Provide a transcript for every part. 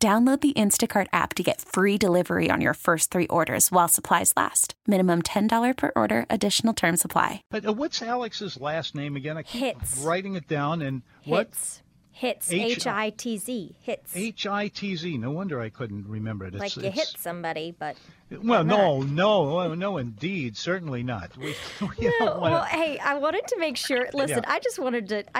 Download the Instacart app to get free delivery on your first three orders while supplies last. Minimum $10 per order. Additional terms apply. But what's Alex's last name again? I keep writing it down. And what? Hitz. Hitz. Hitz. Hitz. No wonder I couldn't remember it. It's, like you hit somebody, but... Well, no, indeed, certainly not. We don't wanna... Well, hey, I wanted to make sure. Listen, yeah. I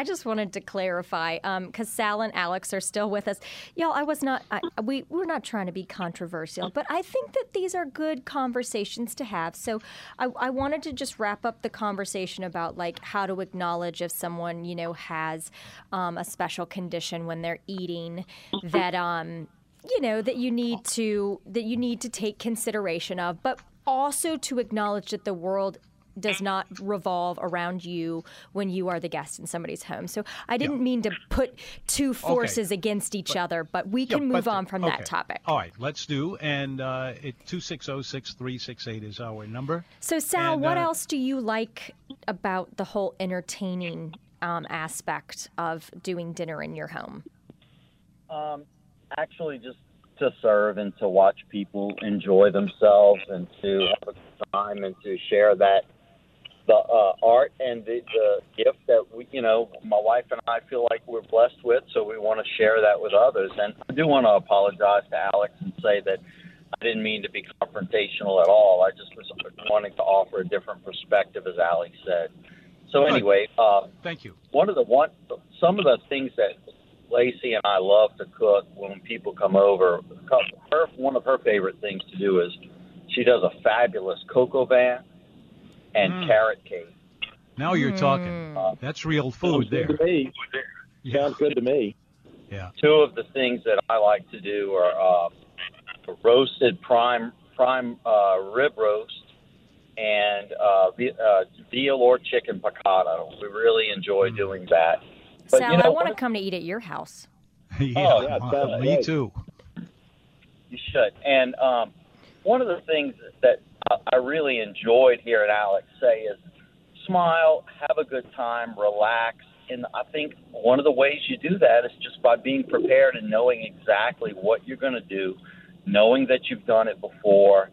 just wanted to clarify because Sal and Alex are still with us, y'all. We're not trying to be controversial, but I think that these are good conversations to have. So I wanted to just wrap up the conversation about like how to acknowledge if someone has a special condition when they're eating that. That you need to take consideration of, but also to acknowledge that the world does not revolve around you when you are the guest in somebody's home. So I didn't mean to put two forces against each other, but we can move on from that topic. All right, let's do. And 260-6368 is our number. So Sal, what else do you like about the whole entertaining aspect of doing dinner in your home? Actually, just to serve and to watch people enjoy themselves and to have a good time and to share that the art and the gift that we my wife and I feel like we're blessed with, so we want to share that with others. And I do want to apologize to Alex and say that I didn't mean to be confrontational at all. I just was wanting to offer a different perspective, as Alex said. So anyway, thank you. Some of the things that Lacey and I love to cook when people come over. One of her favorite things to do is she does a fabulous cocoa van and carrot cake. Now you're talking. That's real food there. Sounds good to me. Yeah. Two of the things that I like to do are roasted prime rib roast and veal or chicken piccata. We really enjoy doing that. But, Sal, I want to come to eat at your house. Me too. You should. And one of the things that I really enjoyed hearing Alex say is smile, have a good time, relax. And I think one of the ways you do that is just by being prepared and knowing exactly what you're going to do, knowing that you've done it before,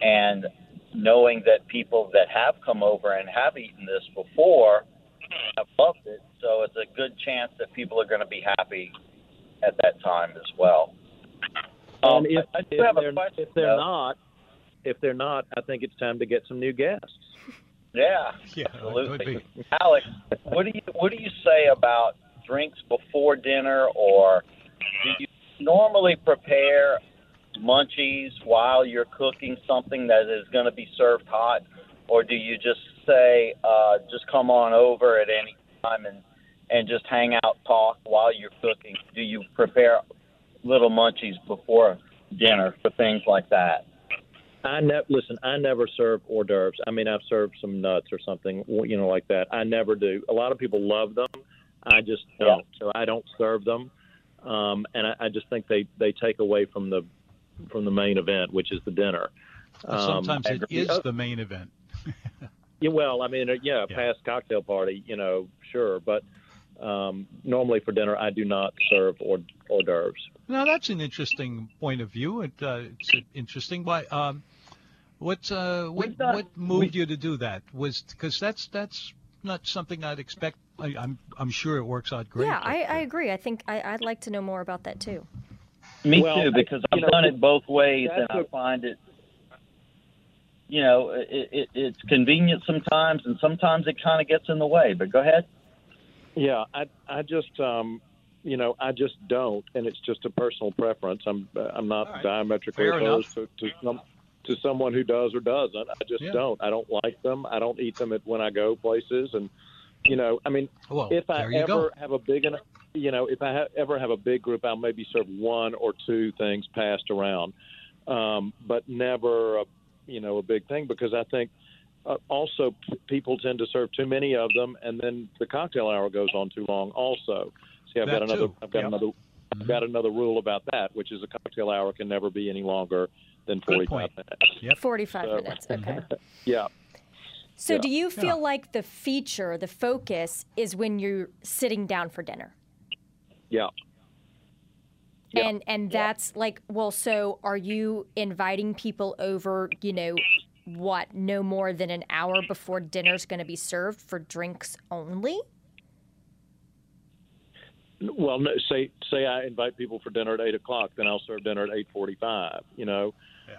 and knowing that people that have come over and have eaten this before have loved it. So it's a good chance that people are going to be happy at that time as well. If they're not, I think it's time to get some new guests. Yeah, absolutely. Alex, what do you say about drinks before dinner, or do you normally prepare munchies while you're cooking something that is going to be served hot, or do you just say just come on over at any time and just hang out, talk while you're cooking? Do you prepare little munchies before dinner for things like that? I never serve hors d'oeuvres. I mean, I've served some nuts or something, like that. I never do. A lot of people love them. I just don't. Yeah. So I don't serve them. And I just think they take away from the main event, which is the dinner. Sometimes it is the main event. Yeah, well, I mean, past cocktail party, sure. But normally for dinner, I do not serve hors d'oeuvres. Now, that's an interesting point of view. It's interesting. Why? What moved you to do that? Was because that's not something I'd expect. I'm sure it works out great. Yeah, I agree. I think I'd like to know more about that too. Me too, because I've done it both ways, and I find it. It's convenient sometimes, and sometimes it kind of gets in the way. But go ahead. Yeah, I just, I just don't, and it's just a personal preference. I'm not diametrically opposed to someone who does or doesn't. I just don't. I don't like them. I don't eat them when I go places, and I mean, if I ever have a big enough, you know, if I ever have a big group, I'll maybe serve one or two things passed around, but never, a big thing, because I think also people tend to serve too many of them, and then the cocktail hour goes on too long. Also, see, I've got another rule about that, which is the cocktail hour can never be any longer than 45 minutes. Yep. 45 minutes, okay. Yeah. So do you feel like the feature, the focus, is when you're sitting down for dinner? Yeah. And that's like, well, so are you inviting people over, no more than an hour before dinner's going to be served for drinks only? Well, no, say I invite people for dinner at 8 o'clock, then I'll serve dinner at 8:45,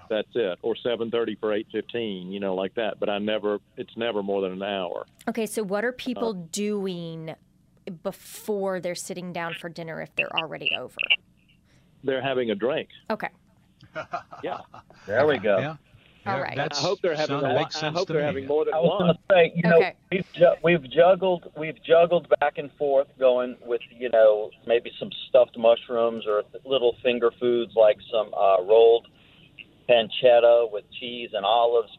That's it. Or 7:30 for 8:15, like that. But it's never more than an hour. Okay, so what are people doing before they're sitting down for dinner if they're already over? They're having a drink. Okay. Yeah. There we go. Yeah. All right. I hope they're having more than one. I was going to say, we've juggled back and forth, going with maybe some stuffed mushrooms or little finger foods like some rolled pancetta with cheese and olives,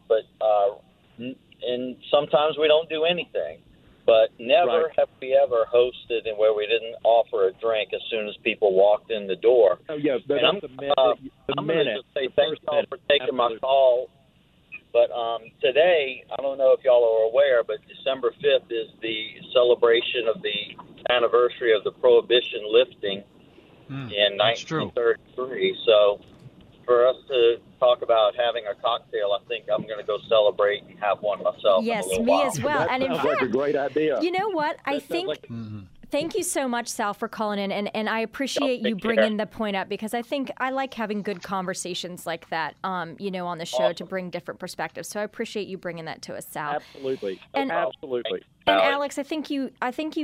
and sometimes we don't do anything. But never have we ever hosted and where we didn't offer a drink as soon as people walked in the door. Oh yeah, but I'm going to just say thanks y'all for taking my call. But today, I don't know if y'all are aware, but December 5th is the celebration of the anniversary of the Prohibition lifting in 1933. So for us to talk about having a cocktail, I think I'm going to go celebrate and have one myself. Yes, in a little while. As well. That sounds like a great idea. You know what? Thank you so much, Sal, for calling in, and I appreciate you bringing the point up, because I think I like having good conversations like that, on the show to bring different perspectives. So I appreciate you bringing that to us, Sal. Absolutely, absolutely. And Alex, I think you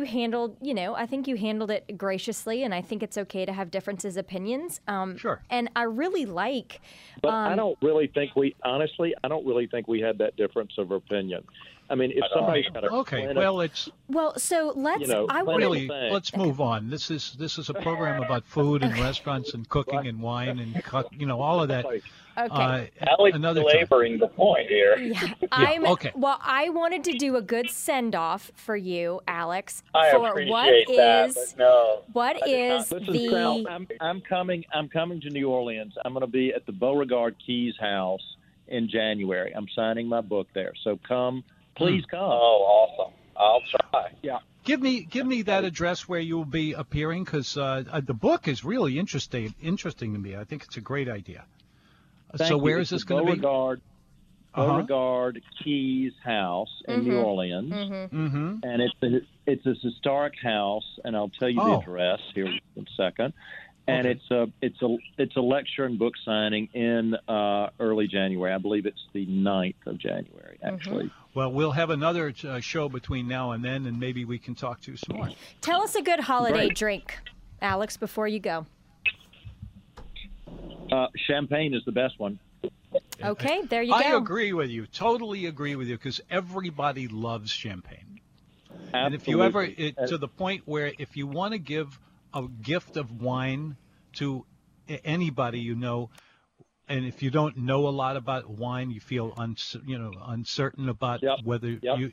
handled it graciously, and I think it's okay to have differences, opinions. Sure. And I really like. But I don't really think we had that difference of opinion. I mean, if somebody's got a let's move on. This is a program about food and restaurants and cooking and wine and all of that. Okay. Alex belaboring the point here. Yeah. Well, I wanted to do a good send-off for you, Alex. I'm coming to New Orleans. I'm going to be at the Beauregard-Keyes House in January. I'm signing my book there. So come. Please come. Oh, awesome. I'll try. Yeah. Give me that address where you'll be appearing, because the book is really interesting to me. I think it's a great idea. So where is this going to be? Beauregard-Keyes House in New Orleans. Mm-hmm. Mm-hmm. And it's a historic house, and I'll tell you the address here in a second. And it's a lecture and book signing in early January. I believe it's the 9th of January, actually. Mm-hmm. Well, we'll have another show between now and then, and maybe we can talk to you some more. Tell us a good holiday drink, Alex, before you go. Champagne is the best one. Okay, there you go. I agree with you. Totally agree with you, because everybody loves champagne. Absolutely. And if you ever, to the point where if you want to give a gift of wine to anybody and if you don't know a lot about wine, you feel uncertain about whether you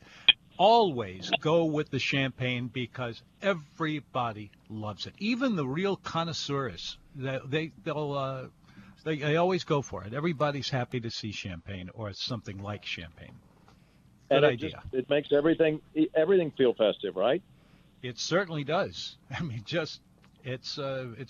always go with the champagne, because everybody loves it. Even the real connoisseurs, they always go for it. Everybody's happy to see champagne or something like champagne. Good idea. It makes everything feel festive, right? It certainly does. I mean, it's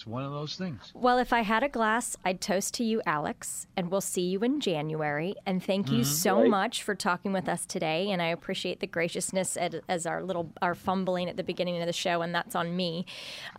one of those things. Well, if I had a glass, I'd toast to you, Alex, and we'll see you in January. And thank you so much for talking with us today. And I appreciate the graciousness as our fumbling at the beginning of the show, and that's on me.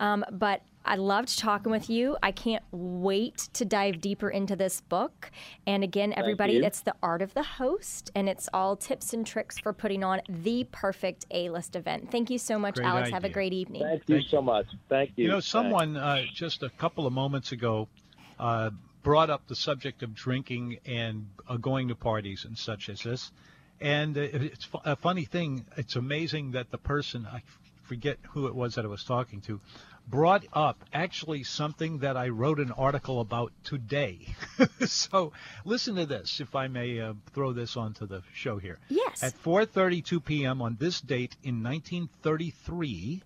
But I loved talking with you. I can't wait to dive deeper into this book. And again, everybody, it's The Art of the Host, and it's all tips and tricks for putting on the perfect A-list event. Thank you so much, Alex. Have a great evening. Thank you so much. Thank you. Someone just a couple of moments ago brought up the subject of drinking and going to parties and such as this. And it's a funny thing. It's amazing that the person, I forget who it was that I was talking to, brought up actually something that I wrote an article about today. So listen to this, if I may throw this onto the show here. Yes. At 4:32 p.m. on this date in 1933,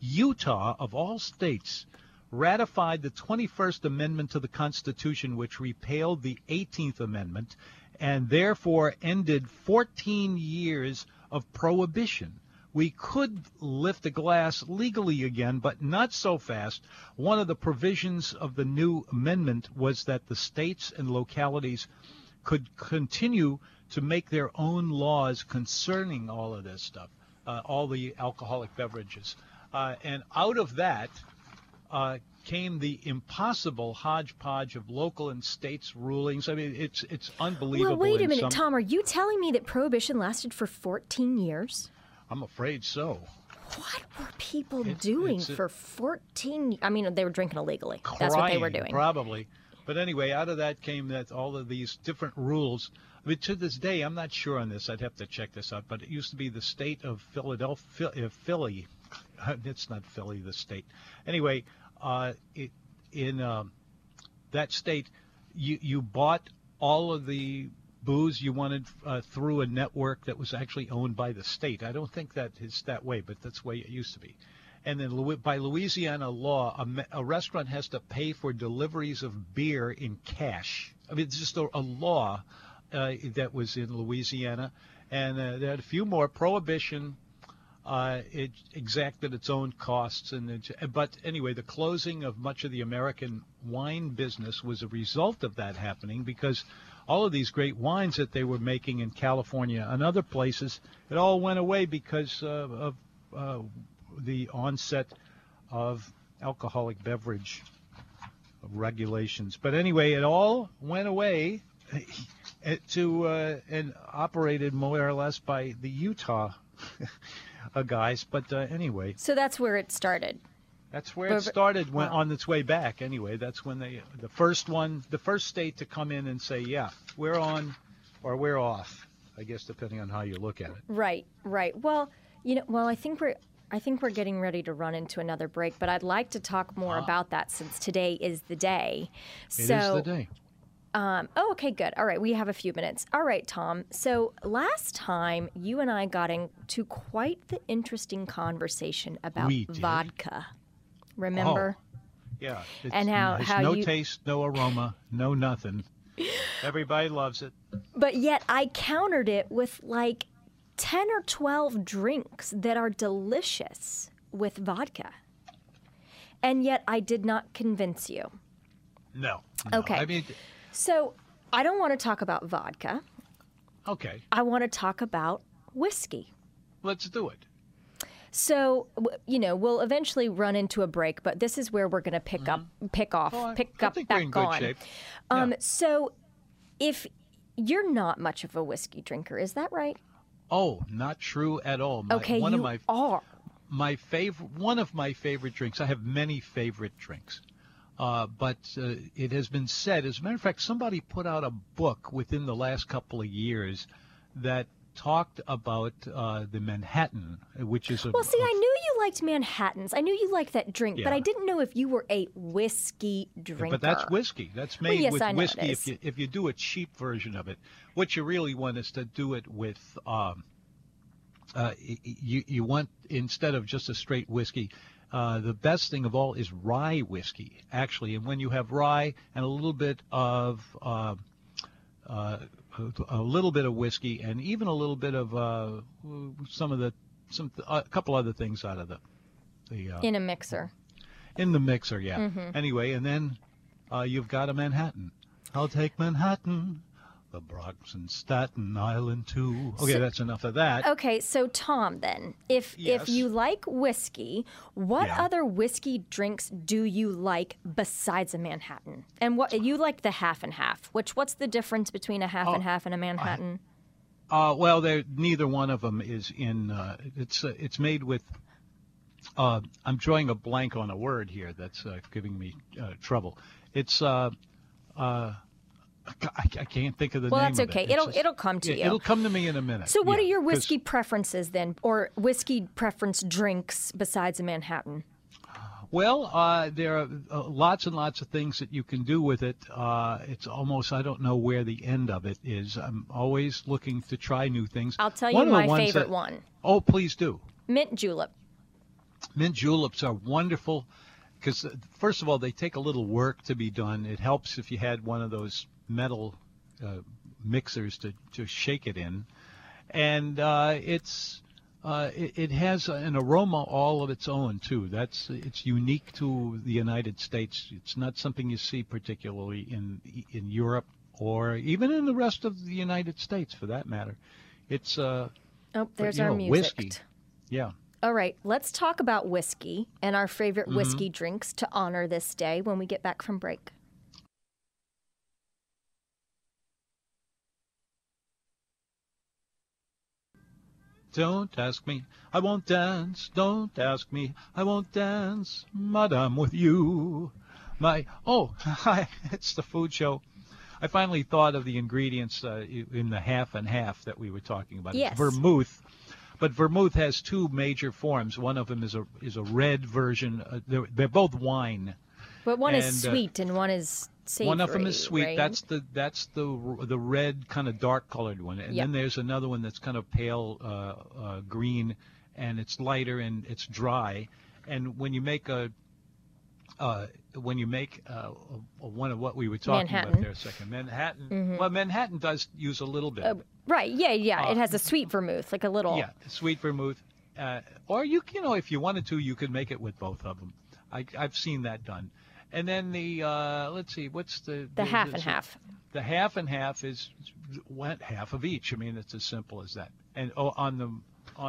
Utah, of all states, ratified the 21st Amendment to the Constitution, which repealed the 18th Amendment and therefore ended 14 years of prohibition. We could lift a glass legally again, but not so fast. One of the provisions of the new amendment was that the states and localities could continue to make their own laws concerning all of this stuff, all the alcoholic beverages. And out of that came the impossible hodgepodge of local and states rulings. I mean, it's unbelievable. Well, wait a minute, Tom. Are you telling me that prohibition lasted for 14 years? I'm afraid so. What were people doing for 14? I mean, they were drinking illegally. Crying, that's what they were doing. Probably. But anyway, out of that came that all of these different rules. I mean, to this day, I'm not sure on this. I'd have to check this out. But it used to be the state of Philadelphia, Philly. It's not Philly, the state. Anyway, in that state, you bought all of the booze you wanted through a network that was actually owned by the state. I don't think that is that way, but that's the way it used to be. And then by Louisiana law, a restaurant has to pay for deliveries of beer in cash. I mean, it's just a law that was in Louisiana. And they had a few more. Prohibition, it exacted its own costs. But anyway, the closing of much of the American wine business was a result of that happening, because all of these great wines that they were making in California and other places, it all went away because of the onset of alcoholic beverage regulations. But anyway, it all went away and operated more or less by the Utah guys. But anyway. So that's where it started. That's where it started, on its way back. Anyway, that's when the first state to come in and say, yeah, we're on or we're off, I guess, depending on how you look at it. Right, right. Well, I think we're getting ready to run into another break, but I'd like to talk more about that, since today is the day. It is the day. Oh, okay, good. All right, we have a few minutes. All right, Tom. So last time you and I got into quite the interesting conversation about vodka. Remember? Oh, yeah. And how no taste, no aroma, no nothing. Everybody loves it. But yet I countered it with like 10 or 12 drinks that are delicious with vodka. And yet I did not convince you. No. Okay. I mean, so I don't want to talk about vodka. Okay. I want to talk about whiskey. Let's do it. So, we'll eventually run into a break, but this is where we're going to pick up. Shape. Yeah. So if you're not much of a whiskey drinker, is that right? Oh, not true at all. One of my favorite drinks. I have many favorite drinks. But it has been said, as a matter of fact, somebody put out a book within the last couple of years that talked about the Manhattan, which is I knew you liked Manhattans. I knew you liked that drink, but I didn't know if you were a whiskey drinker. Yeah, but that's whiskey. That's made with whiskey. If you do a cheap version of it, what you really want is to do it with you want, instead of just a straight whiskey, the best thing of all is rye whiskey, actually. And when you have rye and a little bit of whiskey, and even a little bit of a couple other things out of the in a mixer. In the mixer, yeah. Mm-hmm. Anyway, and then you've got a Manhattan. I'll take Manhattan, the Bronx and Staten Island too. Okay, that's enough of that. Okay, so Tom, then, if you like whiskey, what other whiskey drinks do you like besides a Manhattan? And what you like the half and half. What's the difference between a half and half and a Manhattan? Well, neither one of them is in. It's made with. I'm drawing a blank on a word here that's giving me trouble. It's. I can't think of the name. Well, that's okay. It'll come to you. It'll come to me in a minute. So what are your whiskey preferences then, or whiskey preference drinks besides a Manhattan? Well, there are lots and lots of things that you can do with it. It's almost, I don't know where the end of it is. I'm always looking to try new things. I'll tell you my favorite one. Oh, please do. Mint julep. Mint juleps are wonderful because, first of all, they take a little work to be done. It helps if you had one of those metal mixers to shake it in. And it has an aroma all of its own, too. It's unique to the United States. It's not something you see particularly in Europe or even in the rest of the United States, for that matter. It's our music. Whiskey. Yeah. All right, let's talk about whiskey and our favorite whiskey drinks to honor this day when we get back from break. Don't ask me, I won't dance. Don't ask me, I won't dance, madame, with you. It's the food show. I finally thought of the ingredients in the half and half that we were talking about. Yes. It's vermouth. But vermouth has two major forms. One of them is a red version. They're both wine. But one is sweet and one is savory. One of them is sweet. Right? That's the red kind of dark colored one. And then there's another one that's kind of pale green, and it's lighter and it's dry. And when you make one of what we were talking about there a second, Manhattan. Mm-hmm. Well, Manhattan does use a little bit. Right. Yeah. Yeah. It has a sweet vermouth, like a little. Yeah. Sweet vermouth, or if you wanted to, you could make it with both of them. I've seen that done. And then the let's see, what's the half and half? The half and half is half of each. I mean, it's as simple as that. And on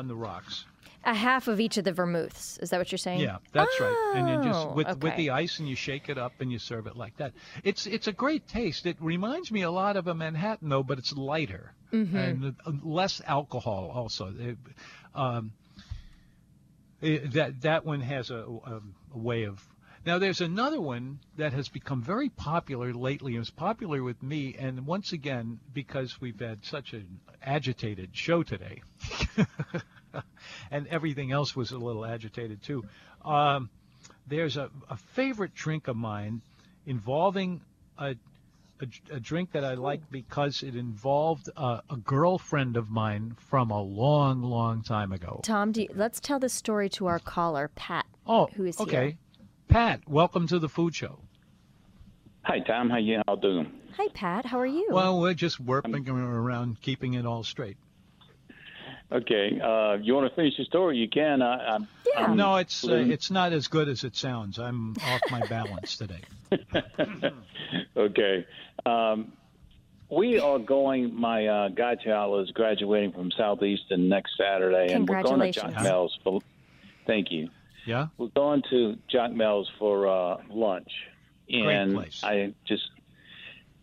the rocks. A half of each of the vermouths. Is that what you're saying? Yeah, that's right. And you just with the ice, and you shake it up and you serve it like that. It's a great taste. It reminds me a lot of a Manhattan, though, but it's lighter and less alcohol also. That one has a way of. Now there's another one that has become very popular lately. It was popular with me, and once again, because we've had such an agitated show today, and everything else was a little agitated too. There's a favorite drink of mine involving a drink that I like because it involved a girlfriend of mine from a long, long time ago. Tom, let's tell the story to our caller, Pat, who is here. Okay. Pat, welcome to the food show. Hi, Tom. How you all doing? Hi, Pat. How are you? Well, we're just working around keeping it all straight. Okay. You want to finish the story? You can. No, it's not as good as it sounds. I'm off my balance today. Okay. We are going. My godchild is graduating from Southeastern next Saturday, and we're going to Jacmel's. Thank you. Yeah, we're going to Jacmel's for lunch, and great place.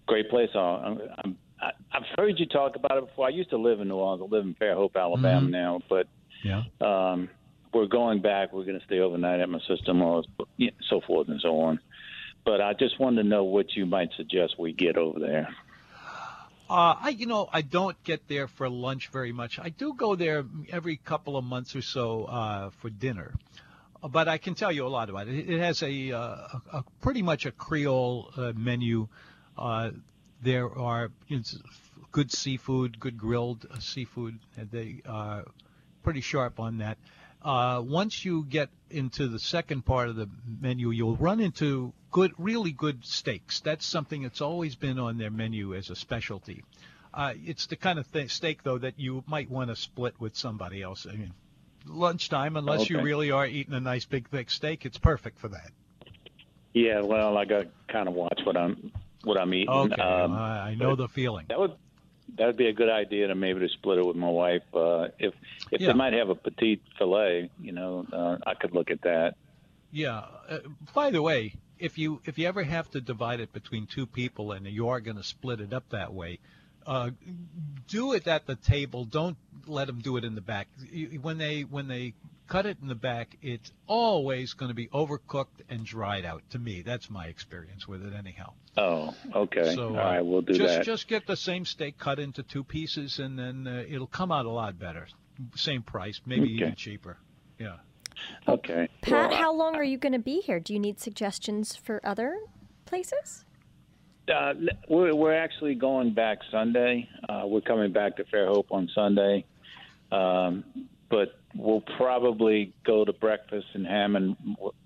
Great place. I've heard you talk about it before. I used to live in New Orleans. I live in Fairhope, Alabama now, but we're going back. We're going to stay overnight at my sister-in-law's, so forth and so on. But I just wanted to know what you might suggest we get over there. I don't get there for lunch very much. I do go there every couple of months or so for dinner. But I can tell you a lot about it. It has a pretty much a Creole menu. There are good seafood, good grilled seafood. They are pretty sharp on that. Once you get into the second part of the menu, you'll run into really good steaks. That's something that's always been on their menu as a specialty. It's the kind of steak, though, that you might want to split with somebody else. I mean, lunchtime, unless you really are eating a nice big thick steak, it's perfect for that. Yeah, well, I got to kind of watch what I'm eating. Okay, I know the feeling. That would be a good idea to maybe to split it with my wife. If they might have a petite fillet, I could look at that. Yeah. By the way, if you ever have to divide it between two people and you are going to split it up that way, do it at the table. Don't let them do it in the back. When they cut it in the back, it's always going to be overcooked and dried out. To me, that's my experience with it anyhow. Oh, okay. So, all right, we'll do that. Just get the same steak cut into two pieces, and then it'll come out a lot better. Same price, maybe even cheaper. Yeah. Okay. Pat, how long are you going to be here? Do you need suggestions for other places? We're actually going back Sunday. We're coming back to Fairhope on Sunday. But we'll probably go to breakfast in Hammond,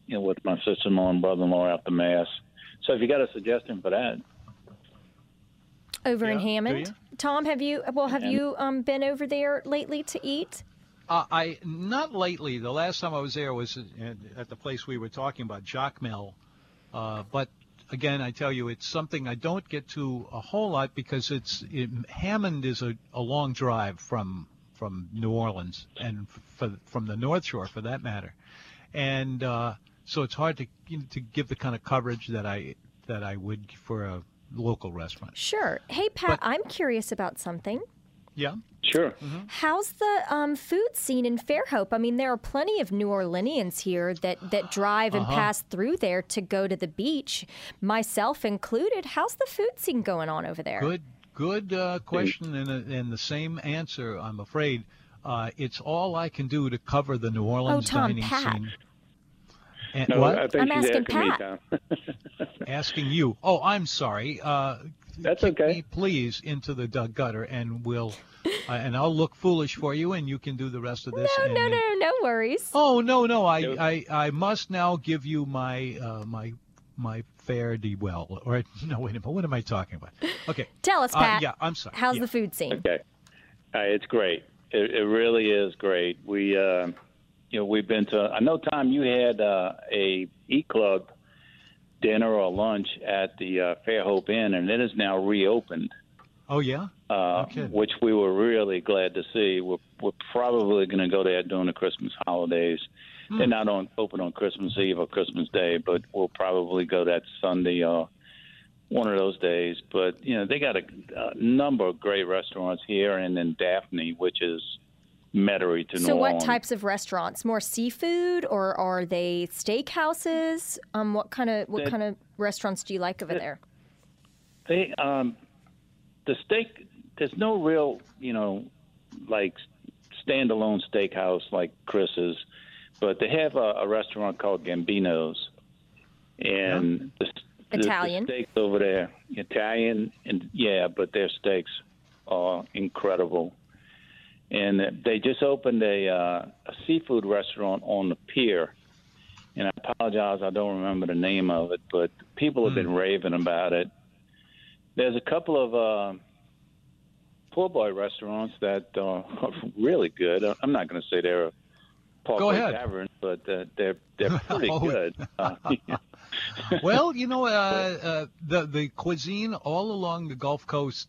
you know, with my sister-in-law and brother-in-law after Mass. So if you got a suggestion for that. Over in Hammond? Tom, have you been over there lately to eat? Not lately. The last time I was there was at the place we were talking about, Jacmel's. But again, I tell you, it's something I don't get to a whole lot because Hammond is a long drive from New Orleans and from the North Shore, for that matter. And so it's hard to give the kind of coverage that I would for a local restaurant. Sure. Hey, Pat, I'm curious about something. Yeah. Sure. Mm-hmm. How's the food scene in Fairhope? I mean, there are plenty of New Orleanians here that drive and pass through there to go to the beach, myself included. How's the food scene going on over there? Good question, and the same answer, I'm afraid. It's all I can do to cover the New Orleans dining scene. And no, what? I think I'm asking Pat. Me, asking you. Oh, I'm sorry. That's okay. Kick me, please, into the gutter, and we'll and I'll look foolish for you, and you can do the rest of this. No worries. Oh no, I must now give you my my fare de well. Or no, wait a minute. What am I talking about? Okay, tell us, Pat. Yeah, I'm sorry. How's the food scene? Okay, it's great. It really is great. We. You know, we've been to. I know, Tom, you had a E Club dinner or lunch at the Fairhope Inn, and it is now reopened. Oh yeah, okay. Which we were really glad to see. We're probably going to go there during the Christmas holidays. Mm. They're not open on Christmas Eve or Christmas Day, but we'll probably go that Sunday or one of those days. But you know, they got a number of great restaurants here, and in Daphne, which is. Metairie to so what types of restaurants? More seafood, or are they steakhouses? What kind of restaurants do you like over there? They the steak. There's no real, you know, like standalone steakhouse like Chris's, but they have a restaurant called Gambino's, and the Italian the steaks over there, Italian, and but their steaks are incredible. And they just opened a seafood restaurant on the pier. And I apologize, I don't remember the name of it, but people have been raving about it. There's a couple of poor boy restaurants that are really good. I'm not going to say they're a Parkway Tavern, but they're pretty good. Well, you know, the cuisine all along the Gulf Coast,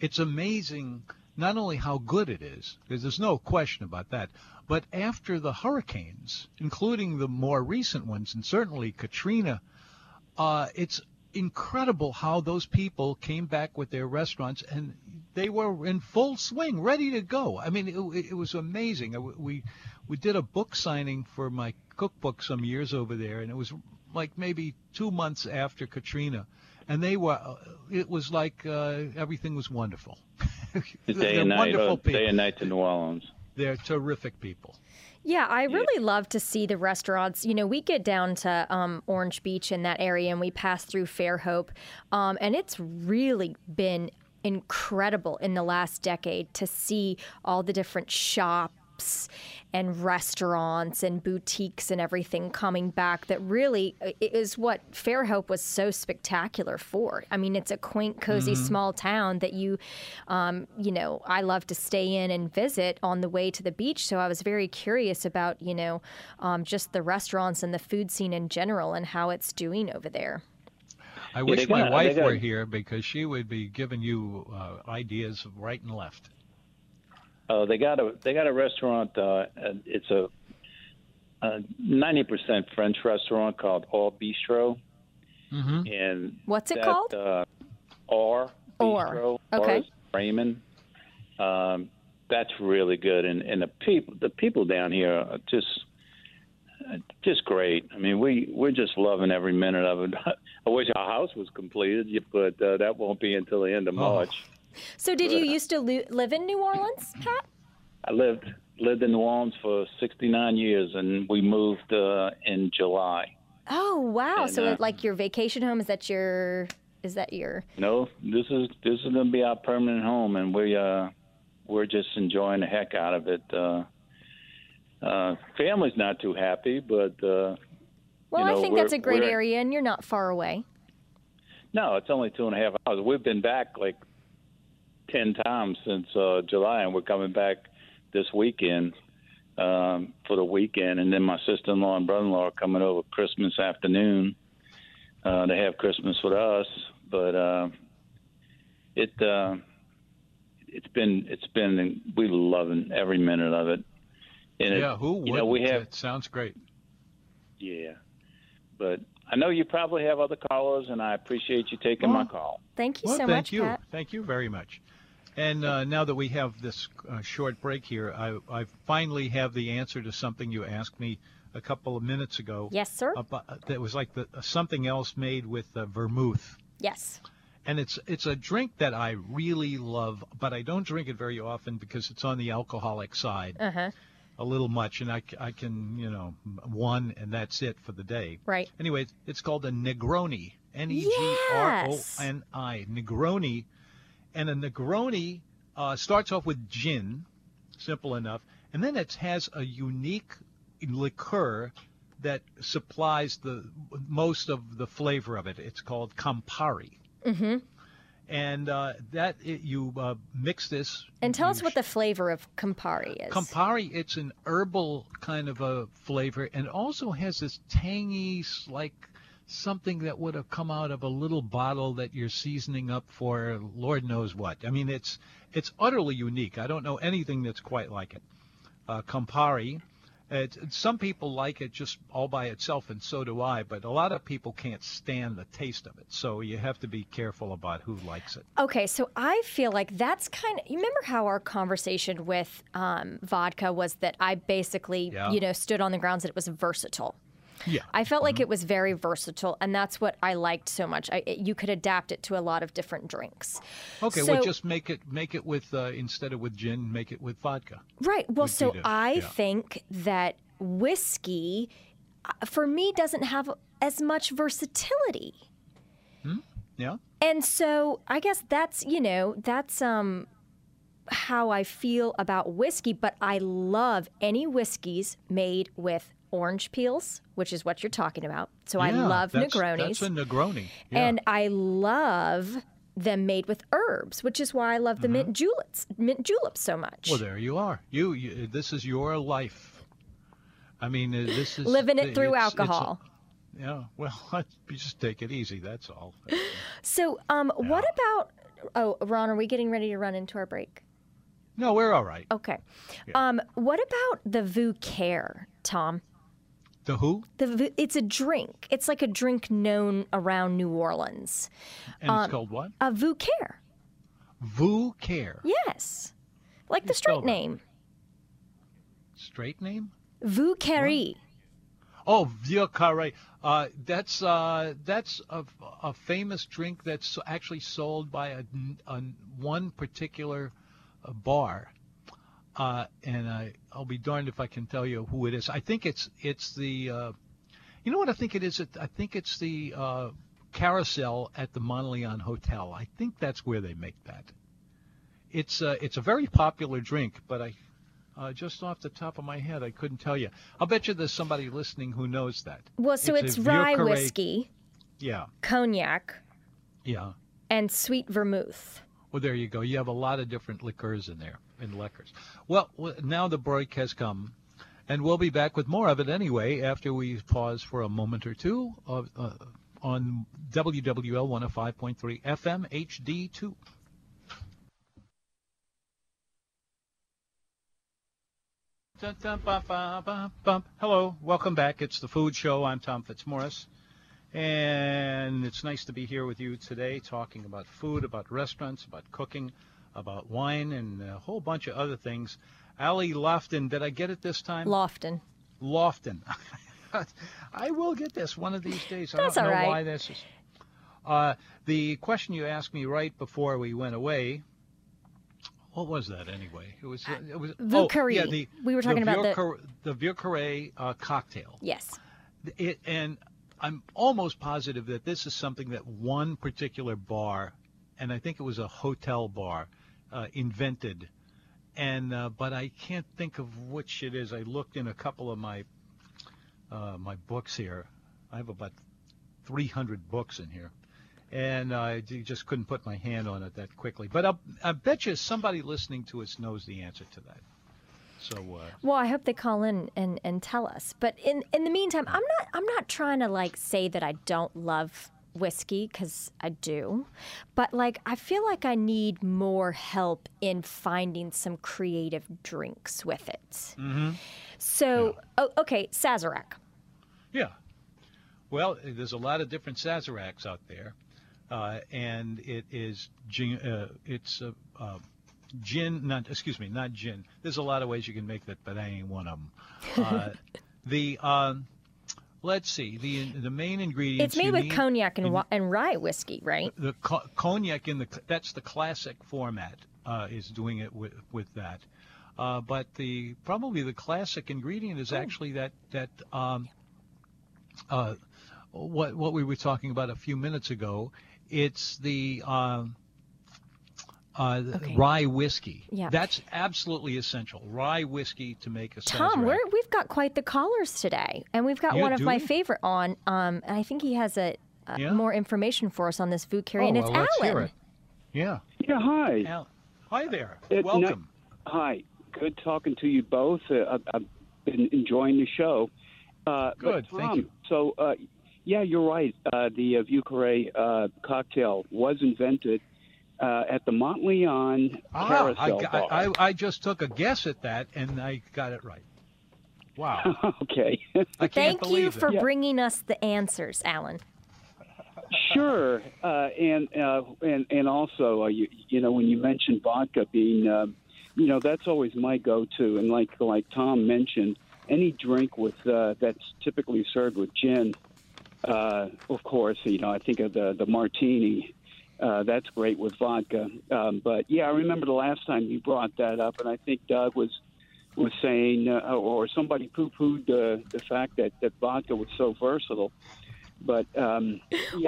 it's amazing. Not only how good it is, because there's no question about that, but after the hurricanes, including the more recent ones, and certainly Katrina, it's incredible how those people came back with their restaurants, and they were in full swing, ready to go. I mean, it was amazing. We did a book signing for my cookbook some years over there, and it was like maybe 2 months after Katrina. And it was like everything was wonderful. Day and night in New Orleans. They're terrific people. Yeah, I really love to see the restaurants. You know, we get down to Orange Beach in that area, and we pass through Fairhope, and it's really been incredible in the last decade to see all the different shops and restaurants and boutiques and everything coming back. That really is what Fairhope was so spectacular for. I mean, it's a quaint, cozy, small town that I love to stay in and visit on the way to the beach. So I was very curious about, you know, just the restaurants and the food scene in general and how it's doing over there. I wish my wife were here because she would be giving you ideas right and left. They got a restaurant. It's a 90% French restaurant called Or Bistro. Mm-hmm. And what's it called? Or Bistro. Okay. Or Raymond. That's really good, and the people down here are just great. I mean, we're just loving every minute of it. I wish our house was completed, but that won't be until the end of March. So did you used to live in New Orleans, Pat? I lived in New Orleans for 69 years, and we moved in July. Oh wow! And, so like your vacation home, is that your? No, this is going to be our permanent home, and we're just enjoying the heck out of it. Family's not too happy, but I think that's a great area, and you're not far away. No, it's only 2.5 hours. We've been back like 10 times since July, and we're coming back this weekend for the weekend, and then my sister-in-law and brother-in-law are coming over Christmas afternoon. They have Christmas with us, but it's been we loving every minute of it. And yeah, who would? It sounds great. Yeah, but I know you probably have other callers, and I appreciate you taking my call. Thank you so much, you. Pat. Thank you very much. And now that we have this short break here, I finally have the answer to something you asked me a couple of minutes ago. Yes, sir. That was like something else made with vermouth. Yes. And it's a drink that I really love, but I don't drink it very often because it's on the alcoholic side. Uh-huh. A little much, and I can, one, and that's it for the day. Right. Anyway, it's called a Negroni, Negroni, Negroni. And a Negroni starts off with gin, simple enough, and then it has a unique liqueur that supplies the most of the flavor of it. It's called Campari. Mm-hmm. And you mix this. And tell us what the flavor of Campari is. Campari, it's an herbal kind of a flavor, and also has this tangy, like something that would have come out of a little bottle that you're seasoning up for Lord knows what. I mean, it's utterly unique. I don't know anything that's quite like it. Campari. Some people like it just all by itself, and so do I, but a lot of people can't stand the taste of it, so you have to be careful about who likes it. Okay, so I feel like that's kind of... You remember how our conversation with vodka was that I basically, stood on the grounds that it was versatile? Yeah. I felt like it was very versatile, and that's what I liked so much. You could adapt it to a lot of different drinks. Okay, so, well, just make it with instead of with gin, make it with vodka. Right. Well, so I think that whiskey, for me, doesn't have as much versatility. Hmm? Yeah. And so I guess that's how I feel about whiskey, but I love any whiskeys made with orange peels, which is what you're talking about. So I love Negronis. That's a Negroni. Yeah. And I love them made with herbs, which is why I love the mint juleps so much. Well, there you are. You this is your life. I mean, this is... Living it through alcohol. You just take it easy, that's all. So what about... Oh, Ron, are we getting ready to run into our break? No, we're all right. Okay. Yeah. What about the Vieux Carré, Tom? The who? It's a drink. It's like a drink known around New Orleans. And it's called what? A Vieux Carré. Vieux Carré. Yes. Like the straight name. Straight name? Vieux Carré. Oh, Vieux Carré. That's a famous drink that's actually sold by a one particular bar. And I'll be darned if I can tell you who it is. I think it's the, you know what I think it is? I think it's the Carousel at the Monteleone Hotel. I think that's where they make that. It's a very popular drink, but I just off the top of my head, I couldn't tell you. I'll bet you there's somebody listening who knows that. Well, so it's rye whiskey, cognac, and sweet vermouth. Well, there you go. You have a lot of different liqueurs in there. And liquors. Well, now the break has come, and we'll be back with more of it anyway after we pause for a moment or two on WWL 105.3 FM HD2. Hello, welcome back. It's the Food Show. I'm Tom Fitzmaurice, and it's nice to be here with you today talking about food, about restaurants, about cooking, about wine, and a whole bunch of other things. Ali Lofton, did I get it this time? Lofton. I will get this one of these days. That's I don't know right. why this is. The question you asked me right before we went away What was that anyway? It was Vieux Carré. Yeah, the Vieux Carré cocktail. Yes. And I'm almost positive that this is something that one particular bar, and I think it was a hotel bar, invented. And but I can't think of which it is. I looked in a couple of my my books here. I have about 300 books in here. And I just couldn't put my hand on it that quickly. But I bet you somebody listening to us knows the answer to that. So well, I hope they call in and tell us. But in the meantime, I'm not trying to like say that I don't love whiskey, because I do. But like I feel like I need more help in finding some creative drinks with it. Mm-hmm. So yeah. Oh, okay, Sazerac. Yeah. Well, there's a lot of different Sazeracs out there. And it is gin, not gin. There's a lot of ways you can make that, but I ain't one of them. Let's see, the main ingredient. It's made with cognac and rye whiskey, right? The cognac that's the classic format is doing it with that. But probably the classic ingredient is actually what we were talking about a few minutes ago. It's the rye whiskey. Yeah. That's absolutely essential. Rye whiskey to make a Sazerac. Tom, we've got quite the callers today, and we've got one of my favorite on. And I think he has more information for us on this Vieux Carré, and it's Alan. Let's hear it. Yeah. Yeah. Hi. Alan. Hi there. Welcome. Hi. Good talking to you both. I've been enjoying the show. Good. But, thank you. So. Yeah, you're right. The Vieux Carré cocktail was invented at the Monteleone Carousel bar. I just took a guess at that, and I got it right. Wow. Okay. Thank you for bringing us the answers, Alan. Sure. And also, you know, when you mentioned vodka being, you know, that's always my go-to. And like Tom mentioned, any drink with that's typically served with gin. Of course, you know, I think of the martini. That's great with vodka. But, yeah, I remember the last time you brought that up, and I think Doug was saying or somebody poo-pooed the fact that vodka was so versatile. But yeah,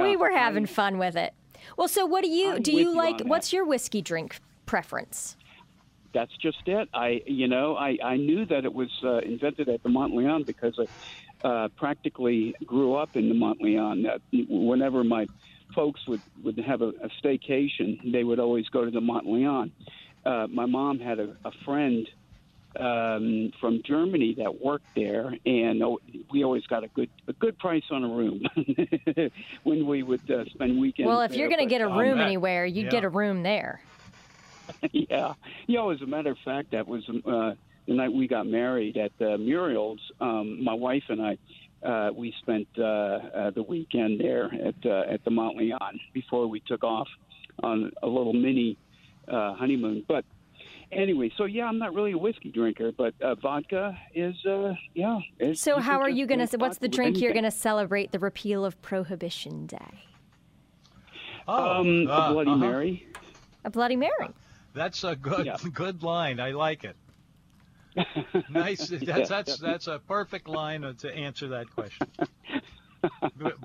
we were having fun with it. Well, so what do you like? What's your whiskey drink preference? That's just it. I knew that it was invented at the Monteleone because practically grew up in the Monteleone. Whenever my folks would have a staycation, they would always go to the Monteleone. My mom had a friend from Germany that worked there, and we always got a good price on a room when we would spend weekends. Well, if you're going to get a room anywhere, you'd get a room there. Yeah. You know, as a matter of fact, that was the night we got married at Muriel's. My wife and I, we spent the weekend there at the Monteleone before we took off on a little mini honeymoon. But anyway, so yeah, I'm not really a whiskey drinker, but vodka is, yeah. So how are you going to? What's the drink you're going to celebrate the repeal of Prohibition Day? A Bloody Mary. A Bloody Mary. That's a good line. I like it. Nice. That's a perfect line to answer that question.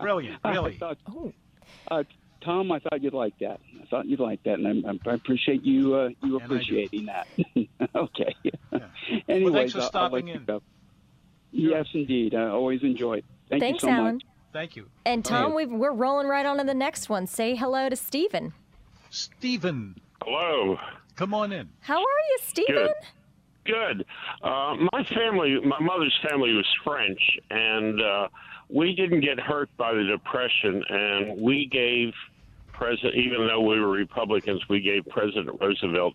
Brilliant, really. Tom, I thought you'd like that. And I appreciate you you appreciating that. Okay. Yeah. Anyway, thanks for stopping in. Yes, indeed. I always enjoy it. Thanks, you so Alan. Much. Thank you. And Tom, we're rolling right on to the next one. Say hello to Stephen. Stephen. Hello. Come on in. How are you, Stephen? Good. Good. My mother's family was French, and we didn't get hurt by the Depression, and we gave President, even though we were Republicans, we gave President Roosevelt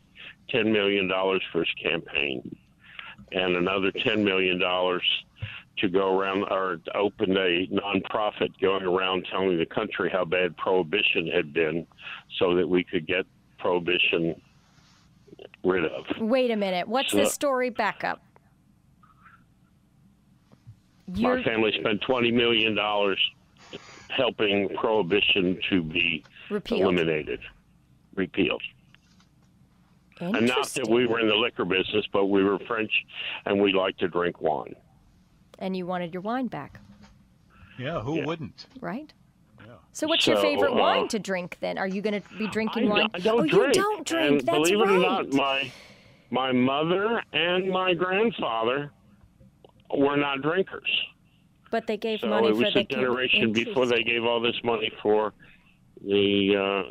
$10 million for his campaign, and another $10 million to go around or to open a nonprofit going around telling the country how bad Prohibition had been so that we could get Prohibition rid of. Wait a minute. What's the story? Back up. My family spent $20 million helping Prohibition to be eliminated. Repealed. And not that we were in the liquor business, but we were French, and we liked to drink wine. And you wanted your wine back. Yeah, who wouldn't? Right. Yeah. So what's your favorite wine to drink then? Are you going to be drinking wine? I don't drink. You don't drink. And that's believe right. Believe it or not, my mother and my grandfather were not drinkers. But they gave money for the... So it was a generation before they gave all this money for the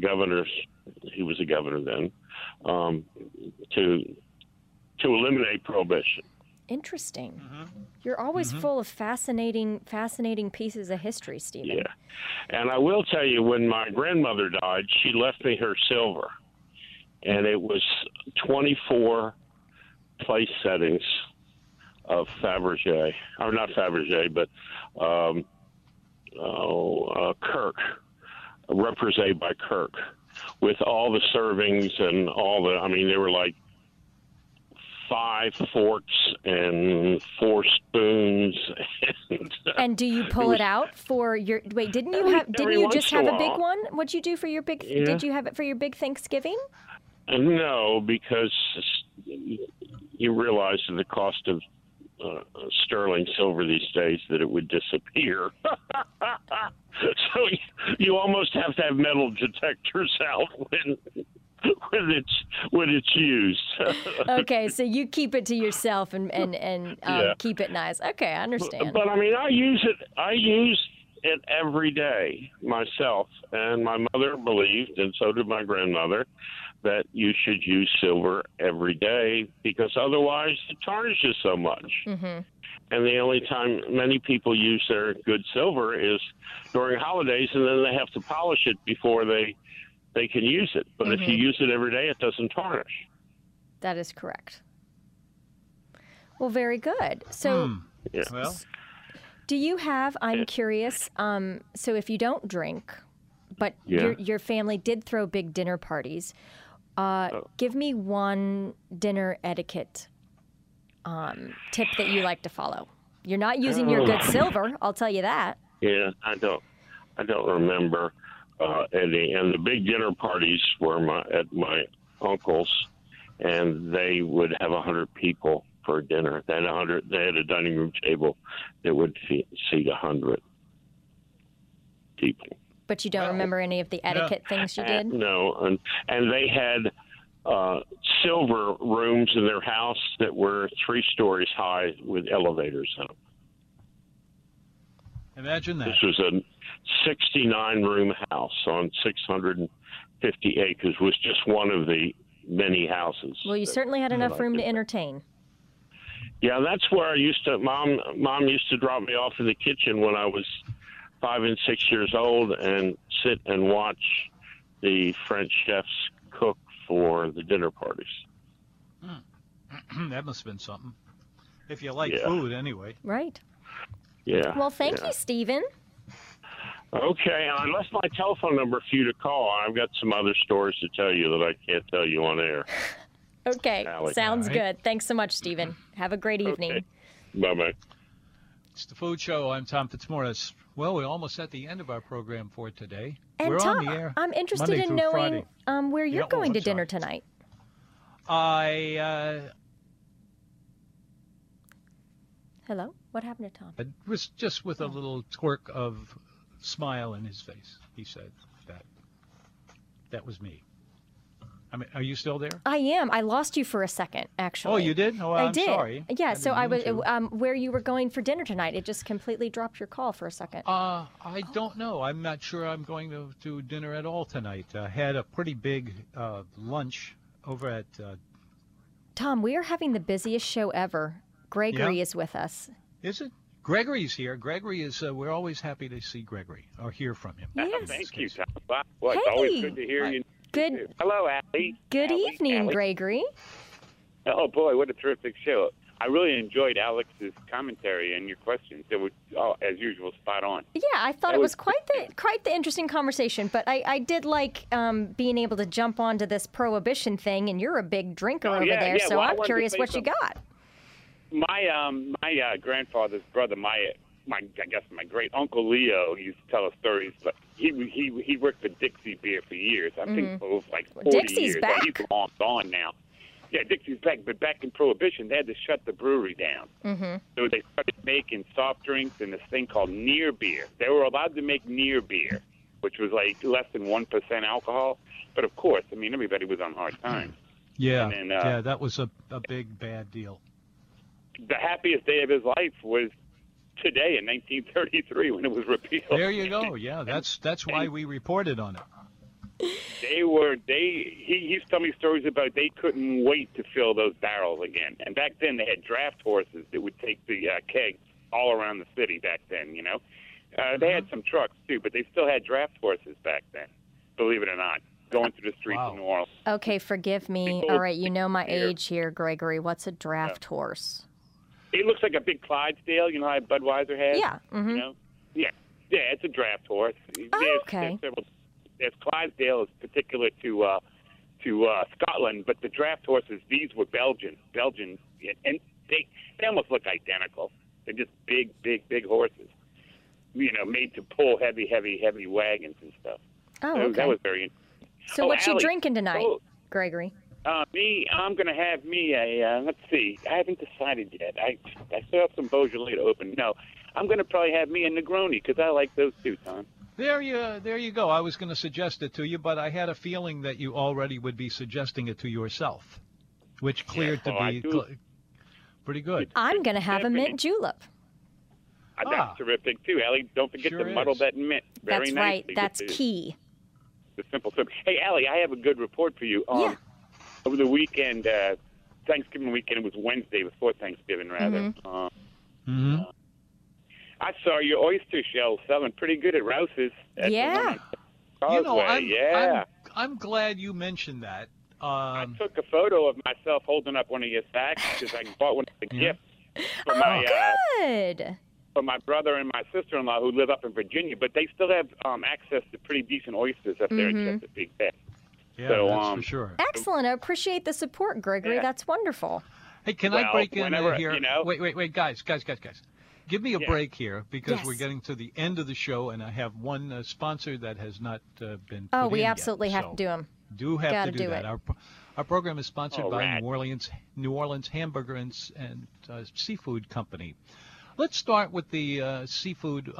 governor's... He was a governor then, to eliminate prohibition. Interesting. Mm-hmm. You're always full of fascinating pieces of history, Stephen. Yeah. And I will tell you, when my grandmother died, she left me her silver. And it was 24 place settings of Fabergé. Or not Fabergé, but Kirk. Represented by Kirk. With all the servings and all the, I mean, they were like 5 forks and 4 spoons. And do you pull it out for your? Wait, didn't you have? Didn't you just have a big one? What'd you do for your big? Yeah. Did you have it for your big Thanksgiving? No, because you realize that the cost of sterling silver these days that it would disappear. So you almost have to have metal detectors out when it's used. Okay, so you keep it to yourself and keep it nice. Okay, I understand. But I mean, I use it every day myself, and my mother believed, and so did my grandmother, that you should use silver every day because otherwise it tarnishes so much. Mm-hmm. And the only time many people use their good silver is during holidays, and then they have to polish it before they can use it. But if you use it every day, it doesn't tarnish. That is correct. Well, very good. So, yeah. Well, do you have? I'm curious. So, if you don't drink, but your family did throw big dinner parties, give me one dinner etiquette tip that you like to follow. You're not using your good silver, I'll tell you that. Yeah, I don't remember any. And the big dinner parties were at my uncle's, and they would have 100 people for dinner. They had 100. They had a dining room table that would seat 100 people. But you don't remember any of the etiquette things you did? No, and they had silver rooms in their house that were 3 stories high with elevators in them. Imagine that. This was a 69-room house on 650 acres, was just one of the many houses. Well, you certainly had enough room to entertain. Yeah, that's where I used to, Mom used to drop me off in the kitchen when I was 5 and 6 years old and sit and watch the French chefs cook for the dinner parties. That must have been something. If you like food, anyway. Right. Yeah. Well, thank you, Stephen. Okay, I left my telephone number for you to call. I've got some other stories to tell you that I can't tell you on air. Okay, Alex. Sounds good. Thanks so much, Stephen. Have a great evening. Okay. Bye-bye. It's the Food Show. I'm Tom Fitzmaurice. Well, we're almost at the end of our program for today. And we're Tom, on the air I'm interested Monday in knowing where you're going to dinner tonight. Hello? What happened to Tom? It was just with a little twerk of smile in his face. He said that. That was me. I mean, are you still there? I am. I lost you for a second, actually. Oh, you did? Oh, I did. Sorry. Yeah, I was where you were going for dinner tonight. It just completely dropped your call for a second. I don't know. I'm not sure I'm going to dinner at all tonight. I had a pretty big lunch over at... Tom, we are having the busiest show ever. Gregory is with us. Is it? Gregory's here. Gregory is, we're always happy to see Gregory or hear from him. Yes. Thank you, Tom. Well, it's always good to hear you. Good. Hello, Allie. Good evening, Allie. Gregory. Oh, boy, what a terrific show. I really enjoyed Alex's commentary and your questions. They were, as usual, spot on. Yeah, I thought it was quite the interesting conversation, but I did like being able to jump onto this prohibition thing, and you're a big drinker over there, so I'm curious what you got. My grandfather's brother, my I guess my great uncle Leo used to tell us stories, but he worked for Dixie Beer for years. I think for like 40 years. Back. He's long gone now. Yeah, Dixie's back, but back in Prohibition, they had to shut the brewery down. Mm-hmm. So they started making soft drinks and this thing called near beer. They were allowed to make near beer, which was like less than 1% alcohol. But of course, I mean, everybody was on hard times. Yeah, and then, that was a big, bad deal. The happiest day of his life was today in 1933 when it was repealed. There you go. Yeah, that's why we reported on it. He used to tell me stories about they couldn't wait to fill those barrels again. And back then they had draft horses that would take the kegs all around the city back then, you know. They had some trucks too, but they still had draft horses back then, believe it or not, going through the streets of New Orleans. Okay, forgive me. All right, you know my age here, Gregory. What's a draft horse? It looks like a big Clydesdale, you know how Budweiser has? Yeah. Mm-hmm. You know? Yeah. Yeah, it's a draft horse. Oh, okay. There's Clydesdale is particular to Scotland, but the draft horses, these were Belgian, and they almost look identical. They're just big, big, big horses, you know, made to pull heavy, heavy, heavy wagons and stuff. Oh, okay. That was very interesting. So what you drinking tonight, Gregory? I'm going to have me a, let's see, I haven't decided yet. I still have some Beaujolais to open. No, I'm going to probably have me a Negroni because I like those two, Tom. There you go. I was going to suggest it to you, but I had a feeling that you already would be suggesting it to yourself, which cleared to be pretty good. I'm going to have a mint julep. That's terrific, too, Allie. Don't forget to muddle that mint. That's right. That's key. The simple soup. Hey, Allie, I have a good report for you. Over the weekend, Thanksgiving weekend, it was Wednesday before Thanksgiving, rather. I saw your oyster shell selling pretty good at Rouse's. I'm glad you mentioned that. I took a photo of myself holding up one of your sacks because I bought one as a gift for for my brother and my sister-in-law who live up in Virginia, but they still have access to pretty decent oysters up there in Chesapeake Bay. Yeah, so, that's for sure. Excellent. I appreciate the support, Gregory. Yeah. That's wonderful. Hey, can I break in here? You know, wait, guys. Give me a break here because we're getting to the end of the show, and I have one sponsor that has not been. Oh, we absolutely have to do them. Gotta do that. Our program is sponsored by New Orleans Hamburger and Seafood Company. Let's start with the seafood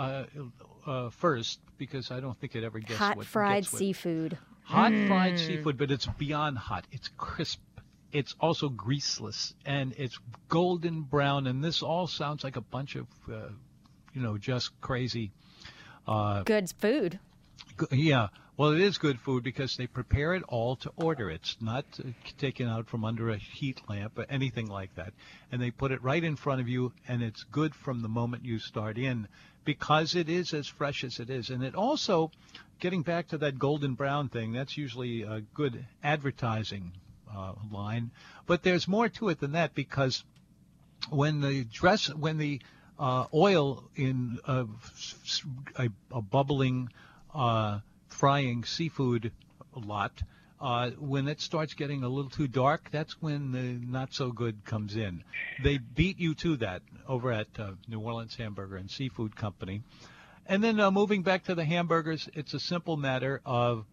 first because I don't think it ever gets hot fried seafood. Hot fried seafood, but it's beyond hot. It's crisp. It's also greaseless, and it's golden brown, and this all sounds like a bunch of, just crazy. Good food. Yeah. Well, it is good food because they prepare it all to order. It's not taken out from under a heat lamp or anything like that, and they put it right in front of you, and it's good from the moment you start in because it is as fresh as it is, and it also, getting back to that golden brown thing, that's usually a good advertising line, but there's more to it than that because when the oil in a bubbling frying seafood lot, when it starts getting a little too dark, that's when the not so good comes in. They beat you to that over at New Orleans Hamburger and Seafood Company. And then moving back to the hamburgers, it's a simple matter of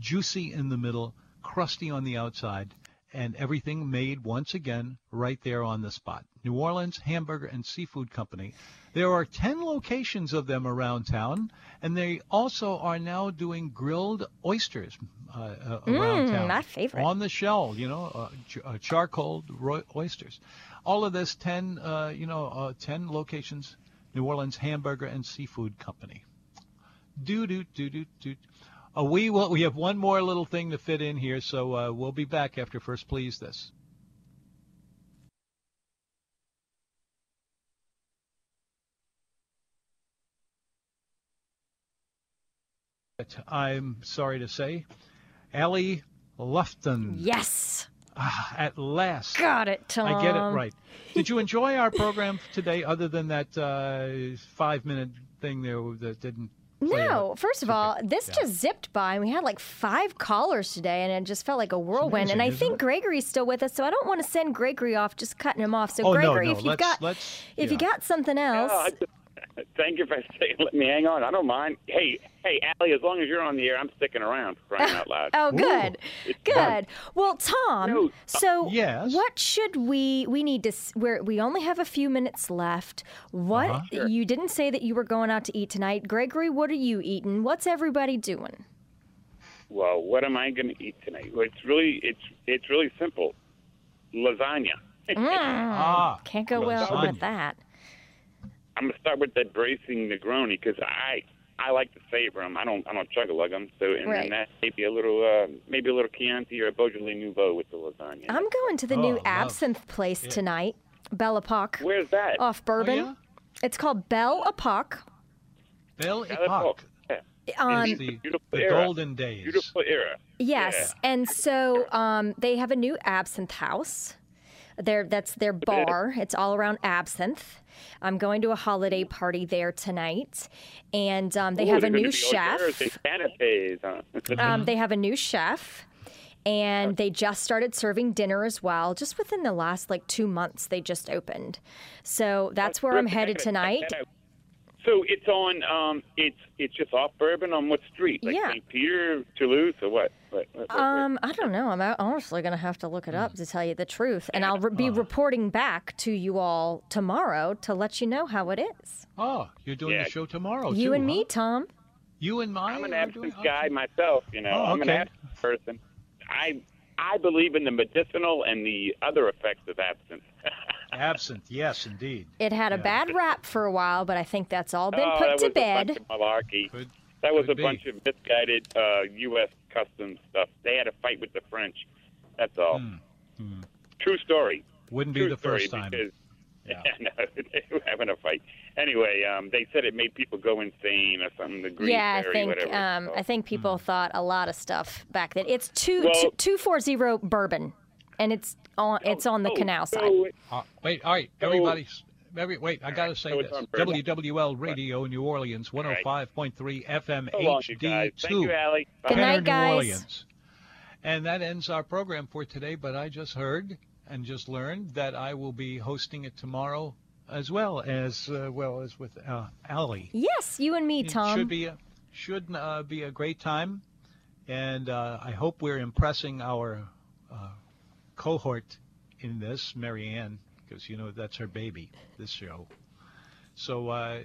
juicy in the middle, crusty on the outside, and everything made once again right there on the spot. New Orleans Hamburger and Seafood Company. There are 10 locations of them around town, and they also are now doing grilled oysters around town. My favorite. On the shell, charcoal oysters. All of this 10 locations, New Orleans Hamburger and Seafood Company. We have one more little thing to fit in here, so we'll be back after First Please This. I'm sorry to say, Allie Lufton. Yes. At last. Got it, Tom. I get it right. Did you enjoy our program today other than that 5-minute thing there that didn't? No, first of all, this just zipped by, and we had like 5 callers today, and it just felt like a whirlwind. And I think Gregory's still with us, so I don't want to send Gregory off just cutting him off. So Gregory, if you've got something else. Thank you for letting me hang on. I don't mind. Hey, Allie, as long as you're on the air, I'm sticking around for crying out loud. Oh, good. Ooh. Good. Well, Tom, what should we need to, we only have a few minutes left. What, you didn't say that you were going out to eat tonight. Gregory, what are you eating? What's everybody doing? Well, what am I going to eat tonight? Well, it's really simple. Lasagna. Can't go well with that. I'm gonna start with that bracing Negroni because I like to savor them. I don't chug-a-lug them. So and then that maybe a little Chianti or a Beaujolais Nouveau with the lasagna. I'm going to the new absinthe place tonight, Belle Epoque. Where's that? Off Bourbon. Oh, yeah? It's called Belle Epoque. Belle Epoque. The golden days. Beautiful era. Yes, and so they have a new absinthe house. That's their bar. It's all around absinthe. I'm going to a holiday party there tonight, and they have a new chef. They have a new chef, and they just started serving dinner as well. Just within the last 2 months, they just opened. So that's where I'm headed tonight. So it's on. It's just off Bourbon on what street? St. Peter, Toulouse, or what? I don't know. I'm honestly going to have to look it up to tell you the truth, and I'll be reporting back to you all tomorrow to let you know how it is. Oh, you're doing the show tomorrow. You too, and me, Tom. You and mine. I'm an absinthe guy myself. You know, I'm an absinthe person. I believe in the medicinal and the other effects of absinthe. Absinthe, yes, indeed. It had a bad rap for a while, but I think that's all been put to bed. That was a bunch of malarkey. That was a bunch of misguided U.S. customs stuff. They had a fight with the French. That's all. Mm. True story. Wouldn't be the first time. Because, no, they were having a fight. Anyway, they said it made people go insane or something. I think people thought a lot of stuff back then. It's 240 bourbon. And it's on the canal side. I gotta say this. WWL Radio New Orleans, 105.3 FM HD2. Thank you, Allie. Good night, guys. New Orleans. And that ends our program for today. But I just heard and just learned that I will be hosting it tomorrow as well as with Allie. Yes, you and me, Tom. It should be a great time, and I hope we're impressing our cohort in this, Marianne, because that's her baby, this show. So I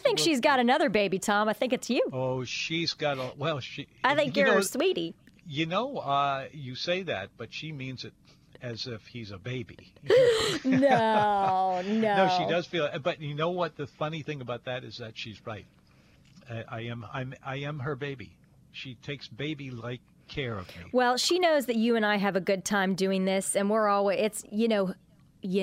think she's got another baby, Tom. I think it's you. Oh, she's got I think you're her sweetie. You say that, but she means it as if he's a baby. No, she does feel it. But you know what? The funny thing about that is that she's right. I am her baby. She takes baby-like care of me. Well, she knows that you and I have a good time doing this, and we're always you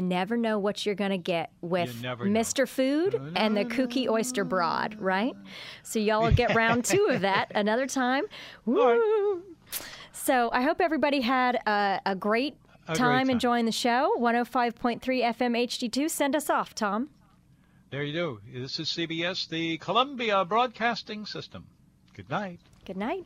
never know what you're going to get with Mr. Food and the kooky oyster broad, right? So y'all will get round 2 of that another time. Woo. So I hope everybody had a great time enjoying the show. 105.3 FM HD2. Send us off, Tom. There you do. This is CBS, the Columbia Broadcasting System. Good night. Good night.